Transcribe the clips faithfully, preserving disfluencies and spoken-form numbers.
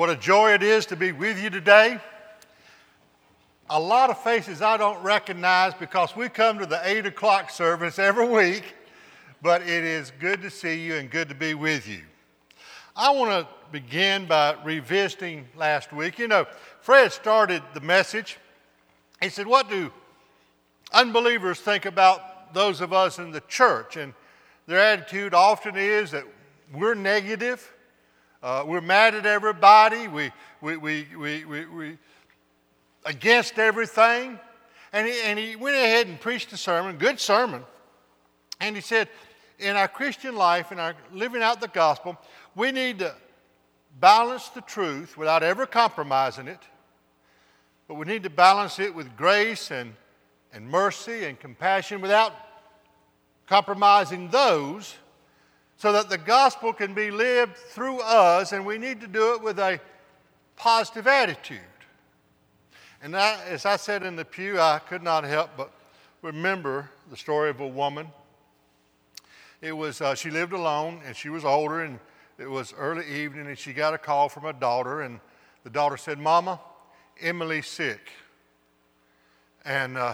What a joy it is to be with you today. A lot of faces I don't recognize because we come to the eight o'clock service every week, but it is good to see you and good to be with you. I want to begin by revisiting last week. You know, Fred started the message. He said, what do unbelievers think about those of us in the church? And their attitude often is that we're negative. Uh, we're mad at everybody. We we we we we, we against everything. And he, and he went ahead and preached a sermon, good sermon. And he said, in our Christian life, in our living out the gospel, we need to balance the truth without ever compromising it. But we need to balance it with grace and, and mercy and compassion without compromising those, so that the gospel can be lived through us, and we need to do it with a positive attitude. And I, as I sat in the pew, I could not help but remember the story of a woman. It was, uh, she lived alone, and she was older, and it was early evening, and she got a call from a daughter, and the daughter said, Mama, Emily's sick, and uh,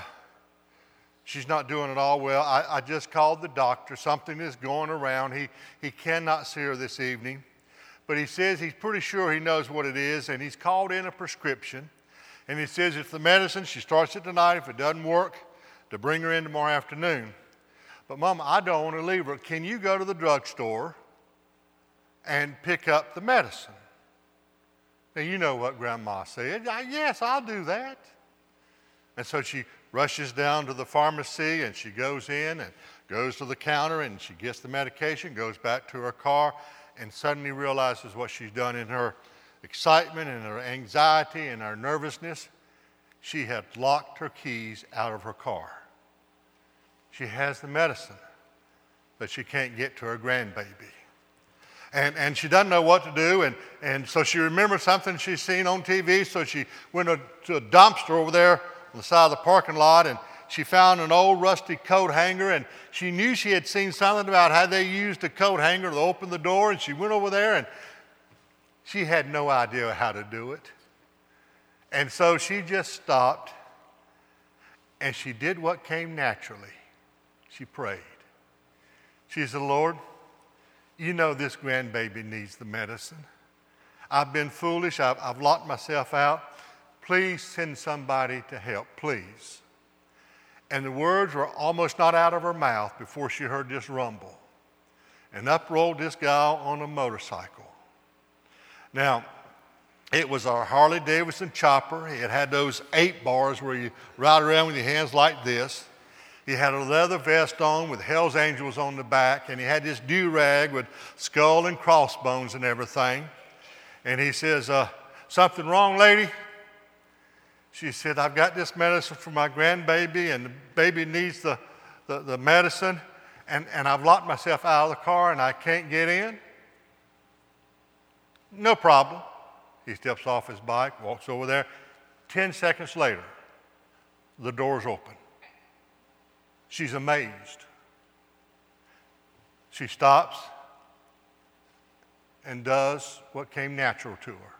she's not doing it all well. I, I just called the doctor. Something is going around. He he cannot see her this evening. But he says he's pretty sure he knows what it is, and he's called in a prescription. And he says it's the medicine. She starts it tonight. If it doesn't work, to bring her in tomorrow afternoon. But, Mama, I don't want to leave her. Can you go to the drugstore and pick up the medicine? Now, you know what Grandma said. Yes, I'll do that. And so she rushes down to the pharmacy, and she goes in and goes to the counter, and she gets the medication, goes back to her car, and suddenly realizes what she's done in her excitement and her anxiety and her nervousness. She had locked her keys out of her car. She has the medicine, but she can't get to her grandbaby. And and she doesn't know what to do, and, and so she remembers something she's seen on T V, so she went to a dumpster over there on the side of the parking lot, and she found an old rusty coat hanger, and she knew she had seen something about how they used a coat hanger to open the door, and she went over there, and she had no idea how to do it. And so she just stopped, and she did what came naturally. She prayed. She said, Lord, you know this grandbaby needs the medicine. I've been foolish. I've, I've locked myself out. Please send somebody to help, please. And the words were almost not out of her mouth before she heard this rumble. And up rolled this guy on a motorcycle. Now, it was a Harley Davidson chopper. It had those eight bars where you ride around with your hands like this. He had a leather vest on with Hell's Angels on the back. And he had this do-rag with skull and crossbones and everything. And he says, uh, something wrong, lady? She said, I've got this medicine for my grandbaby, and the baby needs the, the, the medicine, and, and I've locked myself out of the car, and I can't get in. No problem. He steps off his bike, walks over there. Ten seconds later, the door's open. She's amazed. She stops and does what came natural to her.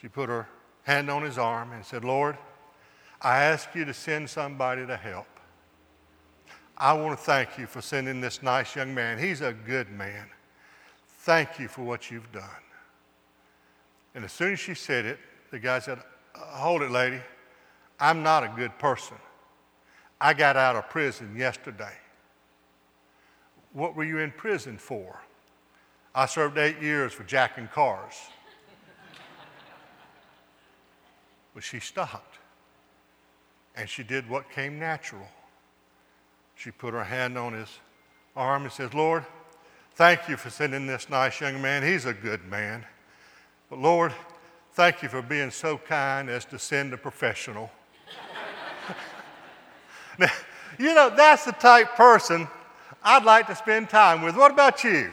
She put her hand on his arm and said, Lord, I ask you to send somebody to help. I want to thank you for sending this nice young man. He's a good man. Thank you for what you've done. And as soon as she said it, the guy said, hold it, lady. I'm not a good person. I got out of prison yesterday. What were you in prison for? I served eight years for jacking cars. But she stopped, and she did what came natural. She put her hand on his arm and says, Lord, thank you for sending this nice young man. He's a good man. But Lord, thank you for being so kind as to send a professional. Now, you know, that's the type person I'd like to spend time with. What about you?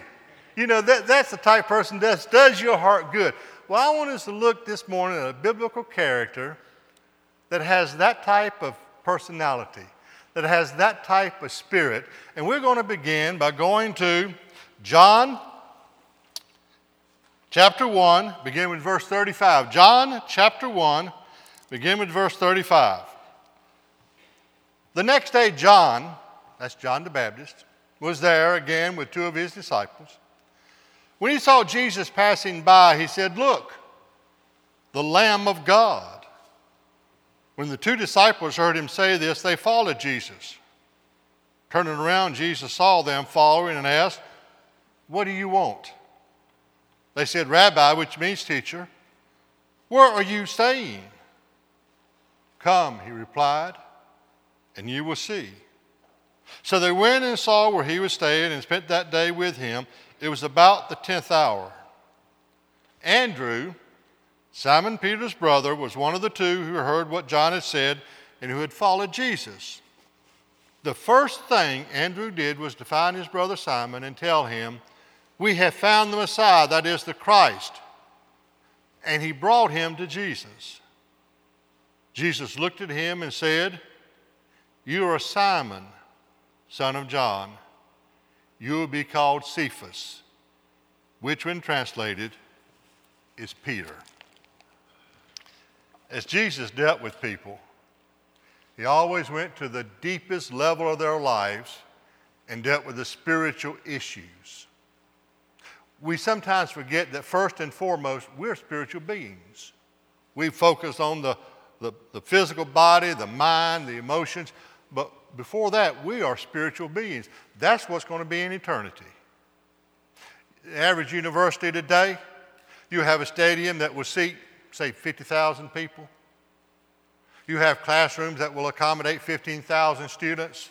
You know, that, that's the type person that does your heart good. Well, I want us to look this morning at a biblical character that has that type of personality, that has that type of spirit. And we're going to begin by going to John chapter one, begin with verse thirty-five. John chapter one, begin with verse thirty-five. The next day John, that's John the Baptist, was there again with two of his disciples. When he saw Jesus passing by, he said, "Look, the Lamb of God." When the two disciples heard him say this, they followed Jesus. Turning around, Jesus saw them following and asked, "What do you want?" They said, "Rabbi," which means teacher, "where are you staying?" "Come," he replied, "and you will see." So they went and saw where he was staying and spent that day with him. It was about the tenth hour. Andrew, Simon Peter's brother, was one of the two who heard what John had said and who had followed Jesus. The first thing Andrew did was to find his brother Simon and tell him, "We have found the Messiah," that is the Christ. And he brought him to Jesus. Jesus looked at him and said, "You are Simon, son of John. You will be called Cephas," which when translated is Peter. As Jesus dealt with people, he always went to the deepest level of their lives and dealt with the spiritual issues. We sometimes forget that first and foremost, we're spiritual beings. We focus on the, the, the physical body, the mind, the emotions, but before that, we are spiritual beings. That's what's going to be in eternity. The average university today, you have a stadium that will seat, say, fifty thousand people. You have classrooms that will accommodate fifteen thousand students.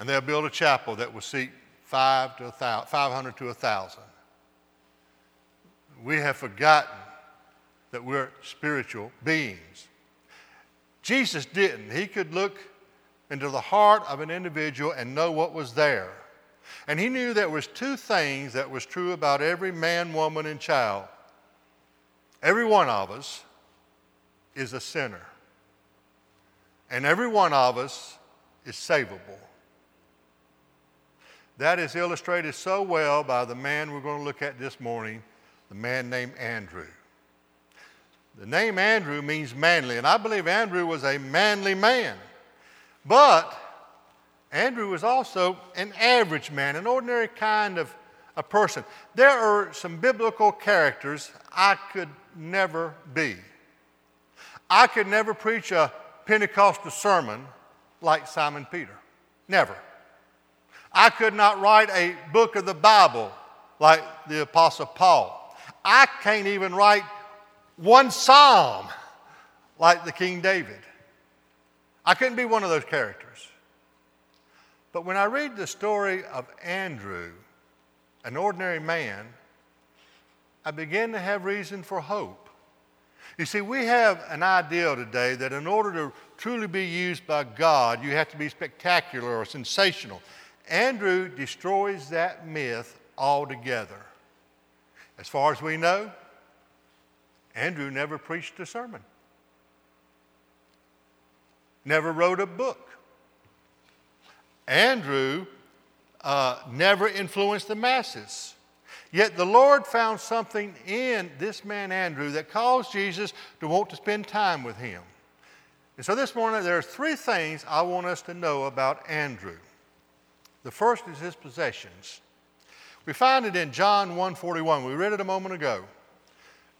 And they'll build a chapel that will seat five hundred to one thousand. We have forgotten that we're spiritual beings. Jesus didn't. He could look into the heart of an individual and know what was there. And he knew there was two things that was true about every man, woman, and child. Every one of us is a sinner. And every one of us is savable. That is illustrated so well by the man we're going to look at this morning, the man named Andrew. The name Andrew means manly, and I believe Andrew was a manly man. But Andrew was also an average man, an ordinary kind of a person. There are some biblical characters I could never be. I could never preach a Pentecostal sermon like Simon Peter. Never. I could not write a book of the Bible like the Apostle Paul. I can't even write one psalm like the King David. I couldn't be one of those characters. But when I read the story of Andrew, an ordinary man, I begin to have reason for hope. You see, we have an idea today that in order to truly be used by God, you have to be spectacular or sensational. Andrew destroys that myth altogether. As far as we know, Andrew never preached a sermon. Never wrote a book. Andrew uh, never influenced the masses. Yet the Lord found something in this man Andrew that caused Jesus to want to spend time with him. And so this morning there are three things I want us to know about Andrew. The first is his possessions. We find it in John one forty-one. We read it a moment ago.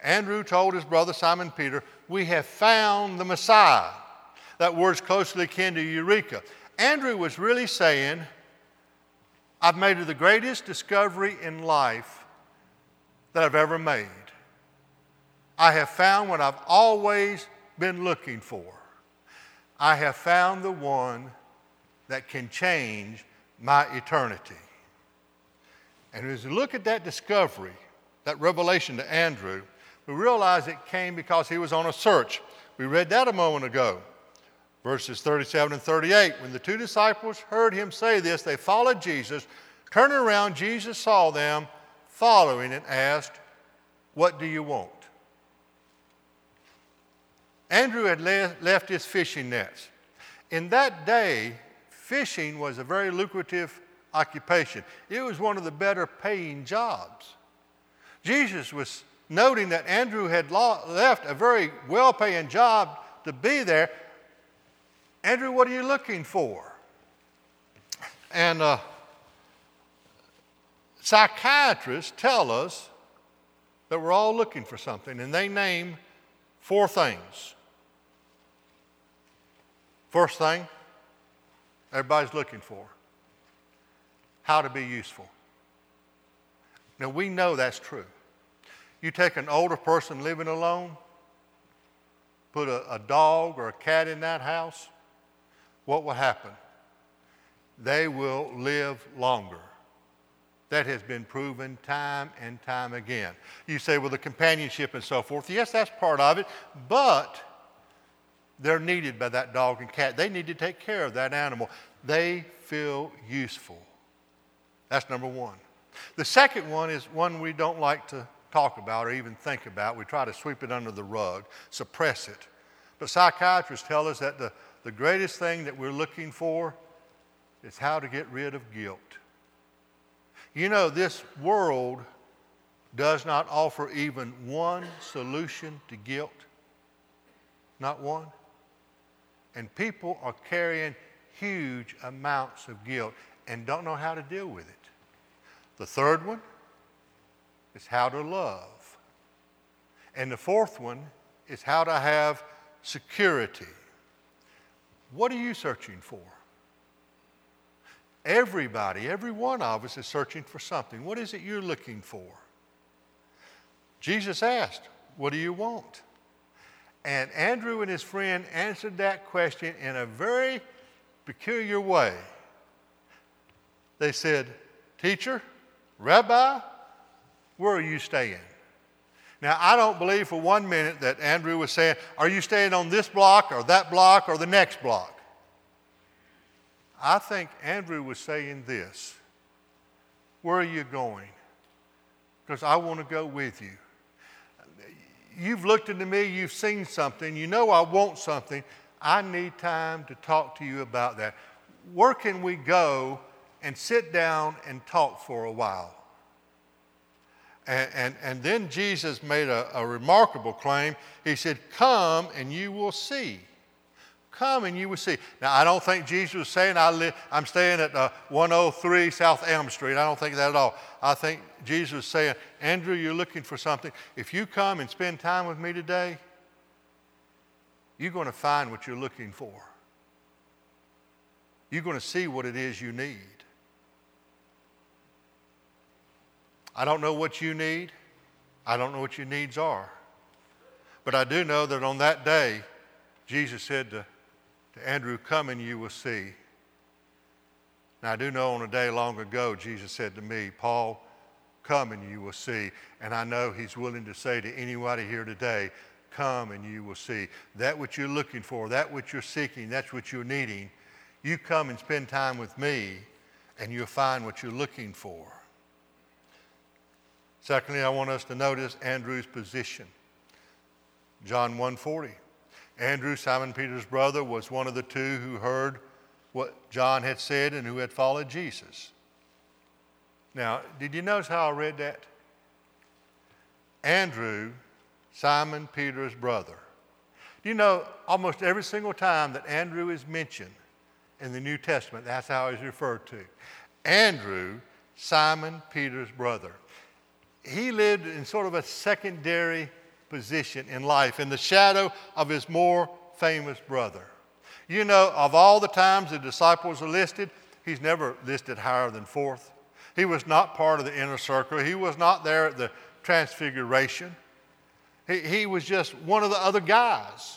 Andrew told his brother Simon Peter, "We have found the Messiah." That word's closely akin to Eureka. Andrew was really saying, I've made the greatest discovery in life that I've ever made. I have found what I've always been looking for. I have found the one that can change my eternity. And as we look at that discovery, that revelation to Andrew, we realize it came because he was on a search. We read that a moment ago. Verses thirty-seven and thirty-eight, when the two disciples heard him say this, they followed Jesus. Turning around, Jesus saw them following and asked, "What do you want?" Andrew had le- left his fishing nets. In that day, fishing was a very lucrative occupation. It was one of the better paying jobs. Jesus was noting that Andrew had left a very well-paying job to be there. Andrew, what are you looking for? And uh, psychiatrists tell us that we're all looking for something, and they name four things. First thing everybody's looking for, how to be useful. Now, we know that's true. You take an older person living alone, put a, a dog or a cat in that house, what will happen? They will live longer. That has been proven time and time again. You say, well, the companionship and so forth. Yes, that's part of it, but they're needed by that dog and cat. They need to take care of that animal. They feel useful. That's number one. The second one is one we don't like to talk about or even think about. We try to sweep it under the rug, suppress it. But psychiatrists tell us that the, the greatest thing that we're looking for is how to get rid of guilt. You know, this world does not offer even one solution to guilt. Not one. And people are carrying huge amounts of guilt and don't know how to deal with it. The third one is how to love. And the fourth one is how to have security. What are you searching for? Everybody, every one of us is searching for something. What is it you're looking for? Jesus asked, what do you want? And Andrew and his friend answered that question in a very peculiar way. They said, teacher, Rabbi, where are you staying? Now, I don't believe for one minute that Andrew was saying, are you staying on this block or that block or the next block? I think Andrew was saying this, where are you going? Because I want to go with you. You've looked into me, you've seen something, you know I want something. I need time to talk to you about that. Where can we go and sit down and talk for a while? And, and, and then Jesus made a, a remarkable claim. He said, come and you will see. Come and you will see. Now, I don't think Jesus was saying I live, I'm staying at uh, one oh three South Elm Street. I don't think that at all. I think Jesus was saying, Andrew, you're looking for something. If you come and spend time with me today, you're going to find what you're looking for. You're going to see what it is you need. I don't know what you need. I don't know what your needs are. But I do know that on that day, Jesus said to Andrew, come and you will see. Now I do know on a day long ago, Jesus said to me, Paul, come and you will see. And I know he's willing to say to anybody here today, come and you will see. That what you're looking for, that what you're seeking, that's what you're needing. You come and spend time with me and you'll find what you're looking for. Secondly, I want us to notice Andrew's position. John one forty. Andrew, Simon Peter's brother, was one of the two who heard what John had said and who had followed Jesus. Now, did you notice how I read that? Andrew, Simon Peter's brother. You know, almost every single time that Andrew is mentioned in the New Testament, that's how he's referred to. Andrew, Simon Peter's brother. He lived in sort of a secondary position in life, in the shadow of his more famous brother. You know, of all the times the disciples are listed, he's never listed higher than fourth. He was not part of the inner circle. He was not there at the transfiguration. He, he was just one of the other guys,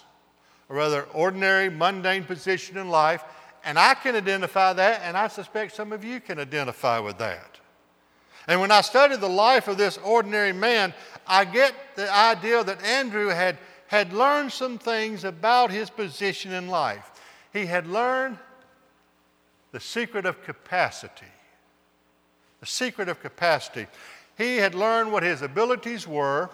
a rather ordinary, mundane position in life, and I can identify that, and I suspect some of you can identify with that. And when I studied the life of this ordinary man, I get the idea that Andrew had, had learned some things about his position in life. He had learned the secret of capacity. The secret of capacity. He had learned what his abilities were,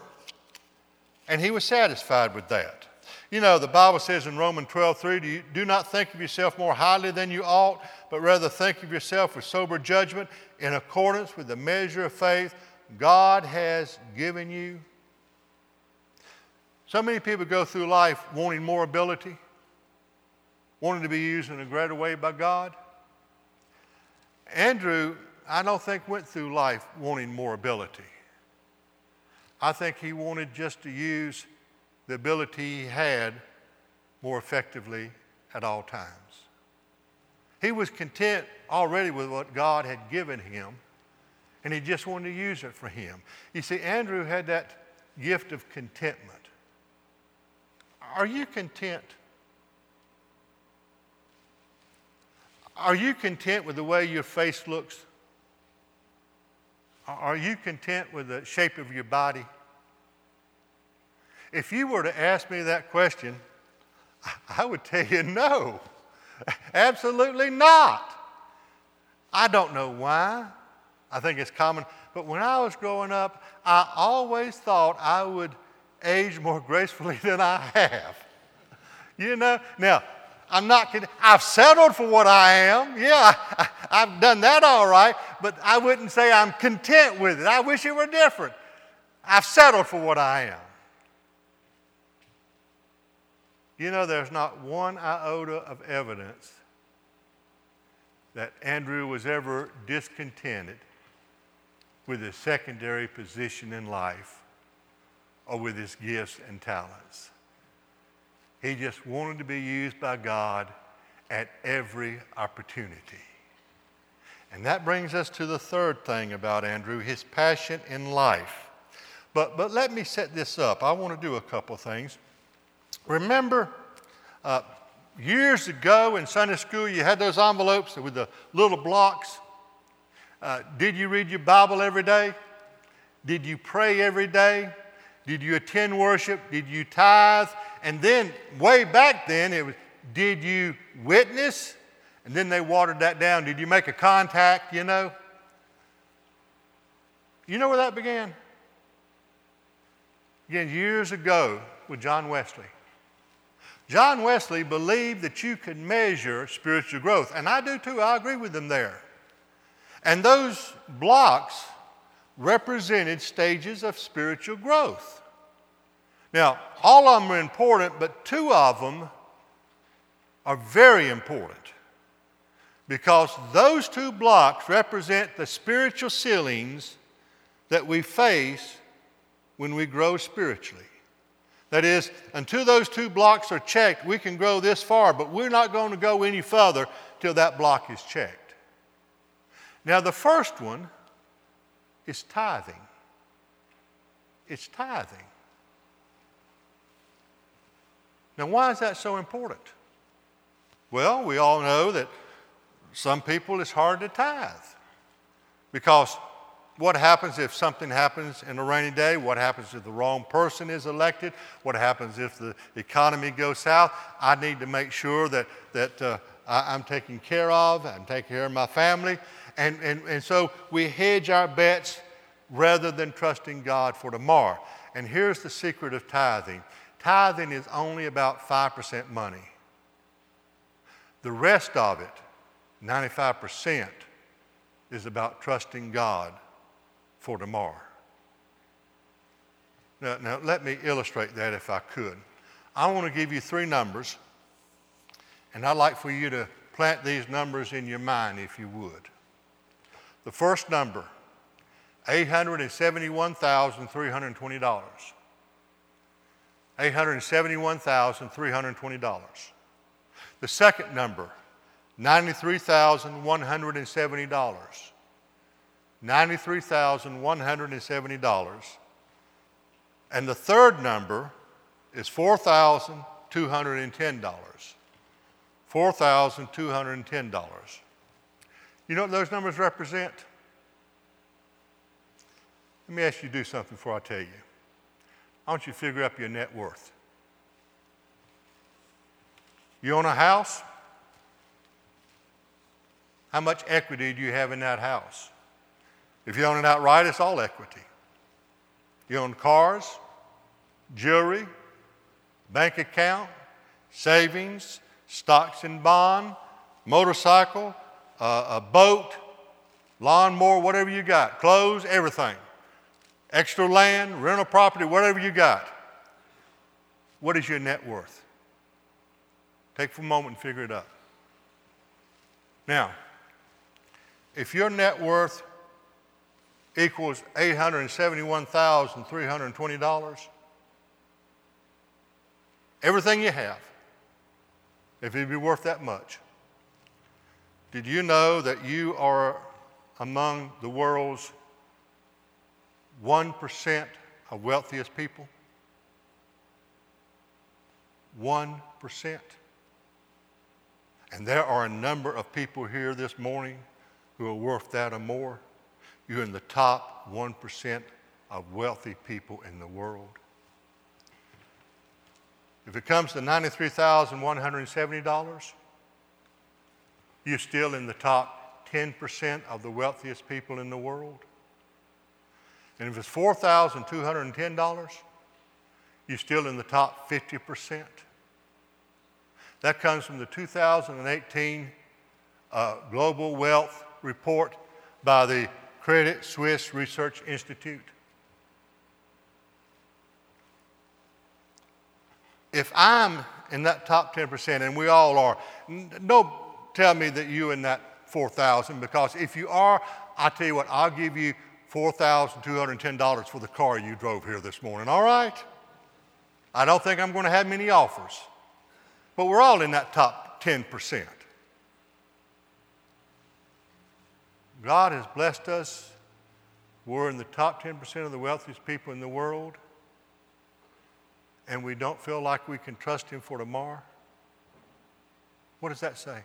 and he was satisfied with that. You know, the Bible says in Romans twelve three, do, do not think of yourself more highly than you ought, but rather think of yourself with sober judgment in accordance with the measure of faith God has given you. So many people go through life wanting more ability, wanting to be used in a greater way by God. Andrew, I don't think, went through life wanting more ability. I think he wanted just to use the ability he had more effectively at all times. He was content already with what God had given him, and he just wanted to use it for him. You see, Andrew had that gift of contentment. Are you content? Are you content with the way your face looks? Are you content with the shape of your body? If you were to ask me that question, I would tell you no. Absolutely not. I don't know why. I think it's common. But when I was growing up, I always thought I would age more gracefully than I have. You know? Now, I'm not kidding. I've settled for what I am. Yeah, I, I've done that all right. But I wouldn't say I'm content with it. I wish it were different. I've settled for what I am. You know, there's not one iota of evidence that Andrew was ever discontented with his secondary position in life or with his gifts and talents. He just wanted to be used by God at every opportunity. And that brings us to the third thing about Andrew, his passion in life. But, but let me set this up. I want to do a couple things. Remember, uh, years ago in Sunday school, you had those envelopes with the little blocks. Uh, did you read your Bible every day? Did you pray every day? Did you attend worship? Did you tithe? And then, way back then, it was, did you witness? And then they watered that down. Did you make a contact, you know? You know where that began? Again, years ago with John Wesley. John Wesley believed that you could measure spiritual growth, and I do too. I agree with them there. And those blocks represented stages of spiritual growth. Now, all of them are important, but two of them are very important because those two blocks represent the spiritual ceilings that we face when we grow spiritually. That is, until those two blocks are checked, we can grow this far, but we're not going to go any further till that block is checked. Now, the first one is tithing. It's tithing. Now, why is that so important? Well, we all know that some people it's hard to tithe because what happens if something happens in a rainy day? What happens if the wrong person is elected? What happens if the economy goes south? I need to make sure that, that uh, I, I'm taken care of, I'm taking care of my family. And, and, and so we hedge our bets rather than trusting God for tomorrow. And here's the secret of tithing. Tithing is only about five percent money. The rest of it, ninety-five percent, is about trusting God for tomorrow. Now, now, let me illustrate that if I could. I want to give you three numbers, and I'd like for you to plant these numbers in your mind if you would. The first number, eight hundred seventy-one thousand three hundred twenty dollars. eight hundred seventy-one thousand three hundred twenty dollars. The second number, ninety-three thousand one hundred seventy dollars. ninety-three thousand one hundred seventy dollars. And the third number is four thousand two hundred ten dollars. four thousand two hundred ten dollars. You know what those numbers represent? Let me ask you to do something before I tell you. I want you to figure up your net worth. You own a house? How much equity do you have in that house? If you own it outright, it's all equity. You own cars, jewelry, bank account, savings, stocks and bond, motorcycle, uh, a boat, lawnmower, whatever you got, clothes, everything. extra land, rental property, whatever you got. What is your net worth? Take for a moment and figure it out. Now, if your net worth equals eight hundred seventy-one thousand three hundred twenty dollars, everything you have, if it'd be worth that much, did you know that you are among the world's one percent of wealthiest people? one percent. And there are a number of people here this morning who are worth that or more. You're in the top one percent of wealthy people in the world. If it comes to ninety-three thousand one hundred seventy dollars, you're still in the top ten percent of the wealthiest people in the world. And if it's four thousand two hundred ten dollars, you're still in the top fifty percent. That comes from the two thousand eighteen uh, Global Wealth Report by the Credit Swiss Research Institute. If I'm in that top ten percent, and we all are, n- don't tell me that you're in that four thousand, because if you are, I tell you what, I'll give you four thousand two hundred ten dollars for the car you drove here this morning, all right? I don't think I'm going to have many offers, but we're all in that top ten percent. God has blessed us. We're in the top ten percent of the wealthiest people in the world, and we don't feel like we can trust Him for tomorrow. What does that say?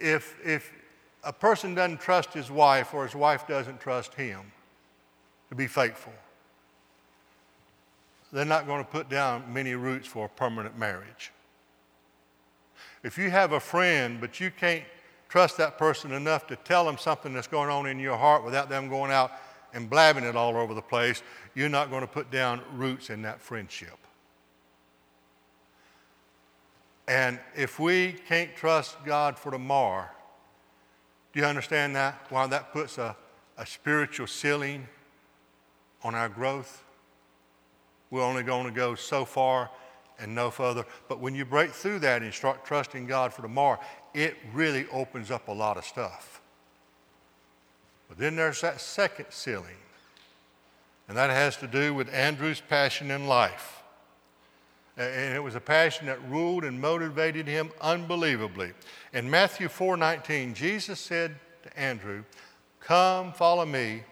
If, if a person doesn't trust his wife, or his wife doesn't trust him to be faithful, they're not going to put down many roots for a permanent marriage. If you have a friend, but you can't trust that person enough to tell them something that's going on in your heart without them going out and blabbing it all over the place, you're not going to put down roots in that friendship. And if we can't trust God for tomorrow, do you understand that? Why that puts a, a spiritual ceiling on our growth? We're only going to go so far and no further. But when you break through that and start trusting God for tomorrow, it really opens up a lot of stuff. But then there's that second ceiling, and that has to do with Andrew's passion in life. And it was a passion that ruled and motivated him unbelievably. In Matthew four nineteen, Jesus said to Andrew, "Come, follow me,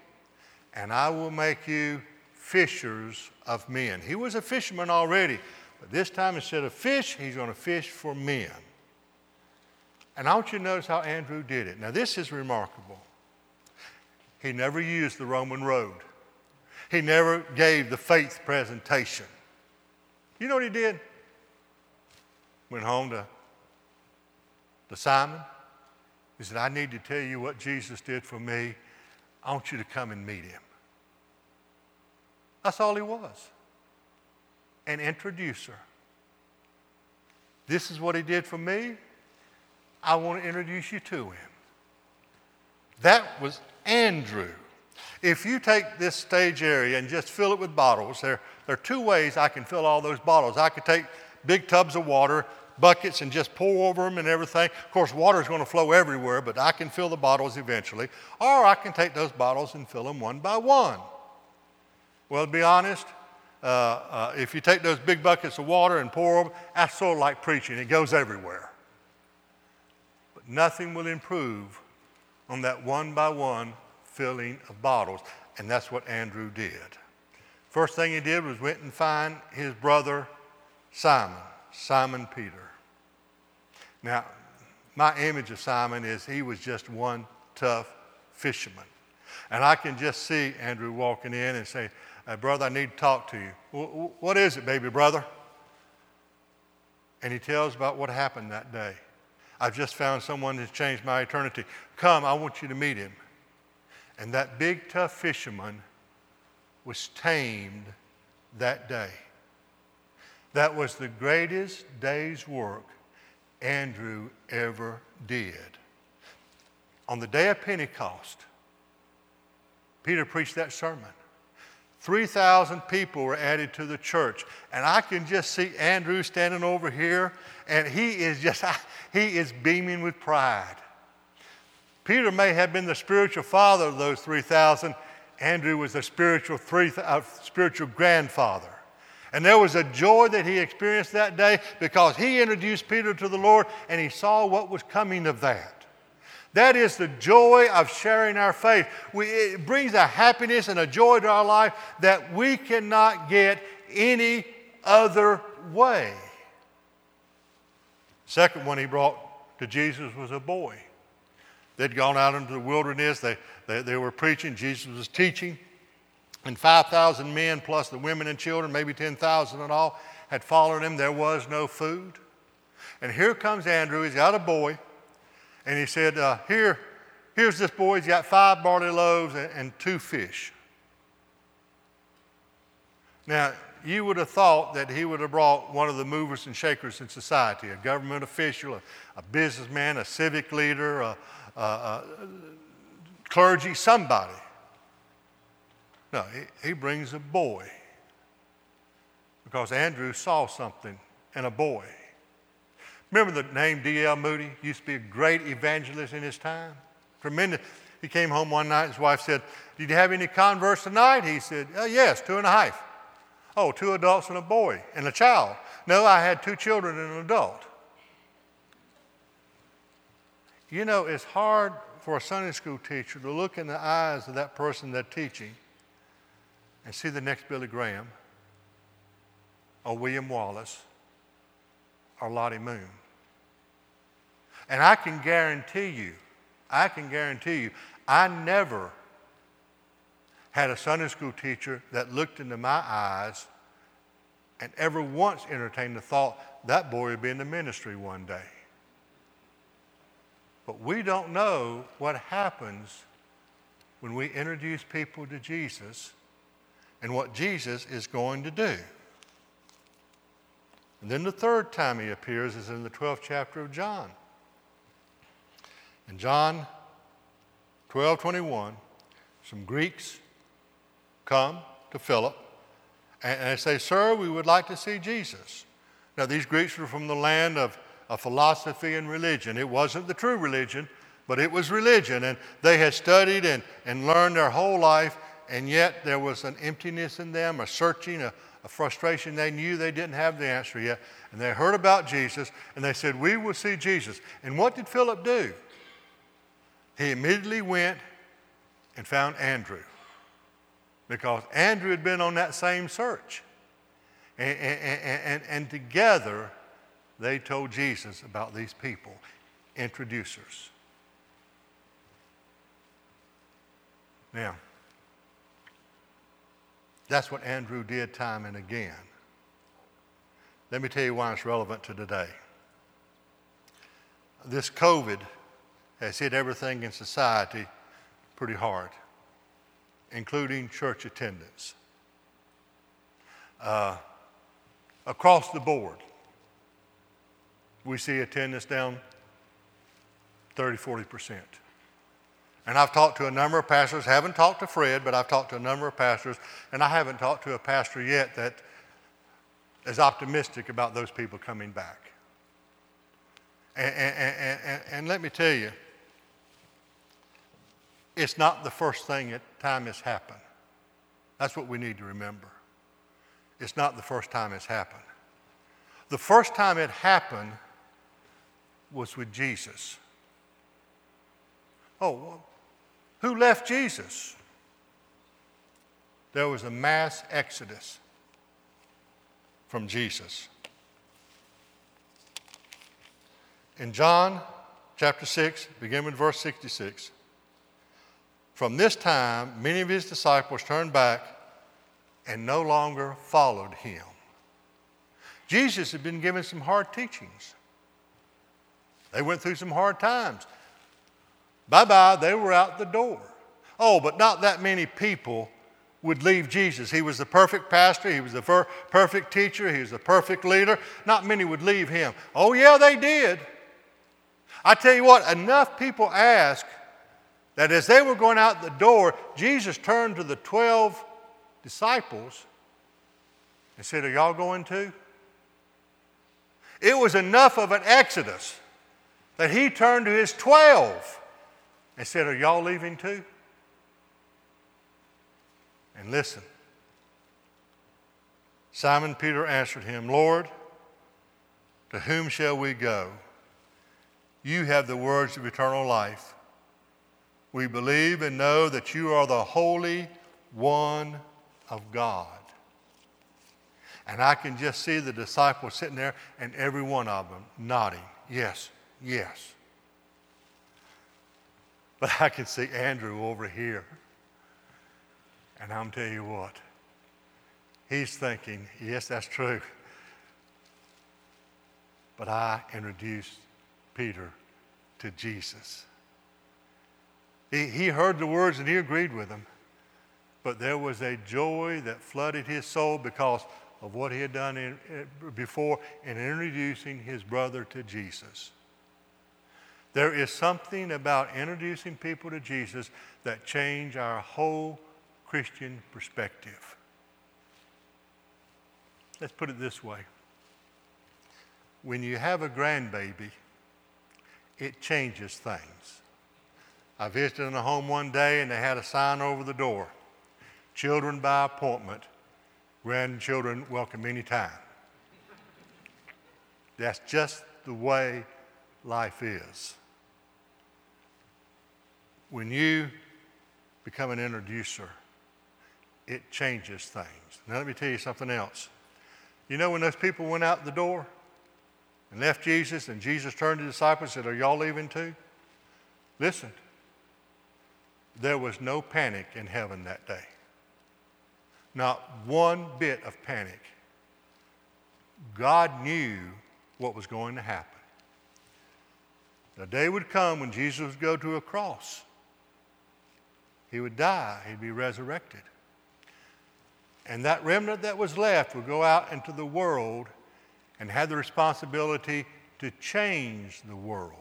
and I will make you fishers of men." He was a fisherman already, but this time instead of fish, he's going to fish for men. And I want you to notice how Andrew did it. Now, this is remarkable. He never used the Roman road. He never gave the faith presentation. You know what he did? Went home to, to Simon. He said, "I need to tell you what Jesus did for me. I want you to come and meet him." That's all he was, an introducer. This is what he did for me. I want to introduce you to him. That was Andrew. If you take this stage area and just fill it with bottles, there, there are two ways I can fill all those bottles. I could take big tubs of water, buckets, and just pour over them and everything. Of course, water is going to flow everywhere, but I can fill the bottles eventually. Or I can take those bottles and fill them one by one. Well, to be honest, uh, uh, if you take those big buckets of water and pour them, that's sort of like preaching. It goes everywhere. But nothing will improve on that one by one filling of bottles. And that's what Andrew did. First thing he did was went and find his brother Simon, Simon Peter. Now, my image of Simon is he was just one tough fisherman. And I can just see Andrew walking in and say, "Hey, brother, I need to talk to you." "W- what is it, baby brother?" And he tells about what happened that day. "I've just found someone that's changed my eternity. Come, I want you to meet him." And that big, tough fisherman was tamed that day. That was the greatest day's work Andrew ever did. On the day of Pentecost, Peter preached that sermon. three thousand people were added to the church. And I can just see Andrew standing over here, and he is just, he is beaming with pride. Peter may have been the spiritual father of those three thousand. Andrew was the spiritual, three, uh, spiritual grandfather. And there was a joy that he experienced that day because he introduced Peter to the Lord and he saw what was coming of that. That is the joy of sharing our faith. We, it brings a happiness and a joy to our life that we cannot get any other way. Second one he brought to Jesus was a boy. They'd gone out into the wilderness. They, they, they were preaching. Jesus was teaching. And five thousand men plus the women and children, maybe ten thousand and all, had followed him. There was no food. And here comes Andrew. He's got a boy. And he said, uh, here, here's this boy. He's got five barley loaves and, and two fish. Now, you would have thought that he would have brought one of the movers and shakers in society, a government official, a, a businessman, a civic leader, a, a, a clergy, somebody. No, he, he brings a boy because Andrew saw something in a boy. Remember the name D L Moody? He used to be a great evangelist in his time. Tremendous. He came home one night. His wife said, did you have any converts tonight? He said, oh, yes, two and a half. Oh, two adults and a boy and a child. No, I had two children and an adult. You know, it's hard for a Sunday school teacher to look in the eyes of that person that's teaching and see the next Billy Graham or William Wallace or Lottie Moon. And I can guarantee you, I can guarantee you, I never had a Sunday school teacher that looked into my eyes and ever once entertained the thought, that boy would be in the ministry one day. But we don't know what happens when we introduce people to Jesus and what Jesus is going to do. And then the third time he appears is in the twelfth chapter of John. In John twelve twenty-one, some Greeks come to Philip and they say, sir, we would like to see Jesus. Now, these Greeks were from the land of, of philosophy and religion. It wasn't the true religion, but it was religion. And they had studied and, and learned their whole life, and yet there was an emptiness in them, a searching, a A frustration. They knew they didn't have the answer yet. And they heard about Jesus and they said, we will see Jesus. And what did Philip do? He immediately went and found Andrew, because Andrew had been on that same search. And, and, and, and together they told Jesus about these people, introducers. Now, that's what Andrew did time and again. Let me tell you why it's relevant to today. This COVID has hit everything in society pretty hard, including church attendance. Uh, across the board, we see attendance down thirty, forty percent. And I've talked to a number of pastors, haven't talked to Fred, but I've talked to a number of pastors, and I haven't talked to a pastor yet that is optimistic about those people coming back. And, and, and, and, and let me tell you, it's not the first thing that time has happened. That's what we need to remember. It's not the first time it's happened. The first time it happened was with Jesus. Oh, well, who left Jesus? There was a mass exodus from Jesus. In John chapter six, beginning with verse sixty-six, from this time many of his disciples turned back and no longer followed him. Jesus had been given some hard teachings. They went through some hard times. Bye-bye, they were out the door. Oh, but not that many people would leave Jesus. He was the perfect pastor. He was the per- perfect teacher. He was the perfect leader. Not many would leave him. Oh, yeah, they did. I tell you what, enough people asked that as they were going out the door, Jesus turned to the twelve disciples and said, "Are y'all going too?" It was enough of an exodus that he turned to his twelve and said, "Are y'all leaving too?" And listen. Simon Peter answered him, "Lord, to whom shall we go? You have the words of eternal life. We believe and know that you are the Holy One of God." And I can just see the disciples sitting there and every one of them nodding, yes, yes. But I can see Andrew over here. And I'm telling you what, he's thinking, yes, that's true. But I introduced Peter to Jesus. He, he heard the words and he agreed with them. But there was a joy that flooded his soul because of what he had done in, before in introducing his brother to Jesus. There is something about introducing people to Jesus that changes our whole Christian perspective. Let's put it this way. When you have a grandbaby, it changes things. I visited in a home one day and they had a sign over the door. Children by appointment, grandchildren welcome anytime. That's just the way life is. When you become an introducer, it changes things. Now let me tell you something else. You know when those people went out the door and left Jesus and Jesus turned to the disciples and said, "Are y'all leaving too?" Listen. There was no panic in heaven that day. Not one bit of panic. God knew what was going to happen. The day would come when Jesus would go to a cross. He would die. He'd be resurrected. And that remnant that was left would go out into the world and have the responsibility to change the world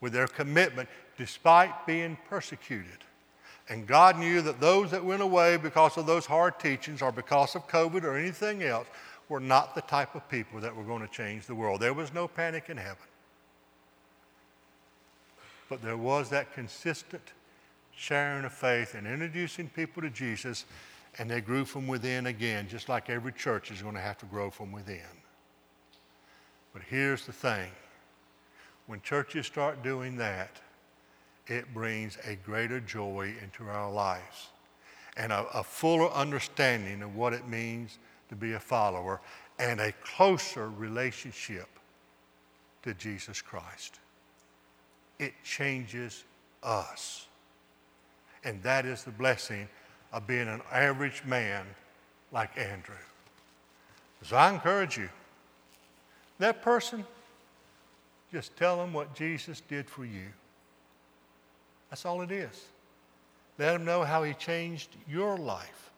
with their commitment despite being persecuted. And God knew that those that went away because of those hard teachings or because of COVID or anything else were not the type of people that were going to change the world. There was no panic in heaven. But there was that consistent sharing of faith and introducing people to Jesus, and they grew from within again, just like every church is going to have to grow from within. But here's the thing. When churches start doing that, it brings a greater joy into our lives and a, a fuller understanding of what it means to be a follower and a closer relationship to Jesus Christ. It changes us. And that is the blessing of being an average man like Andrew. So I encourage you, that person, just tell them what Jesus did for you. That's all it is. Let him know how he changed your life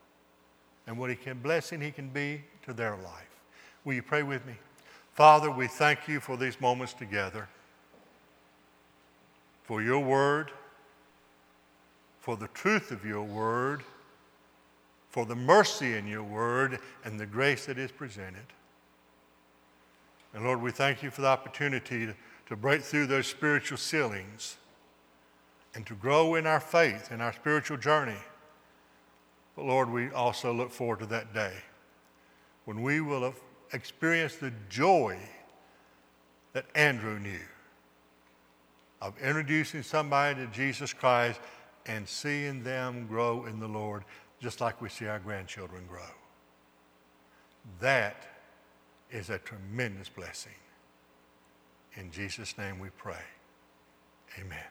and what he can, blessing he can be to their life. Will you pray with me? Father, we thank you for these moments together, for your word, for the truth of your word, for the mercy in your word and the grace that is presented. And Lord, we thank you for the opportunity to, to break through those spiritual ceilings and to grow in our faith, in our spiritual journey. But Lord, we also look forward to that day when we will experience the joy that Andrew knew of introducing somebody to Jesus Christ and seeing them grow in the Lord, just like we see our grandchildren grow. That is a tremendous blessing. In Jesus' name we pray. Amen.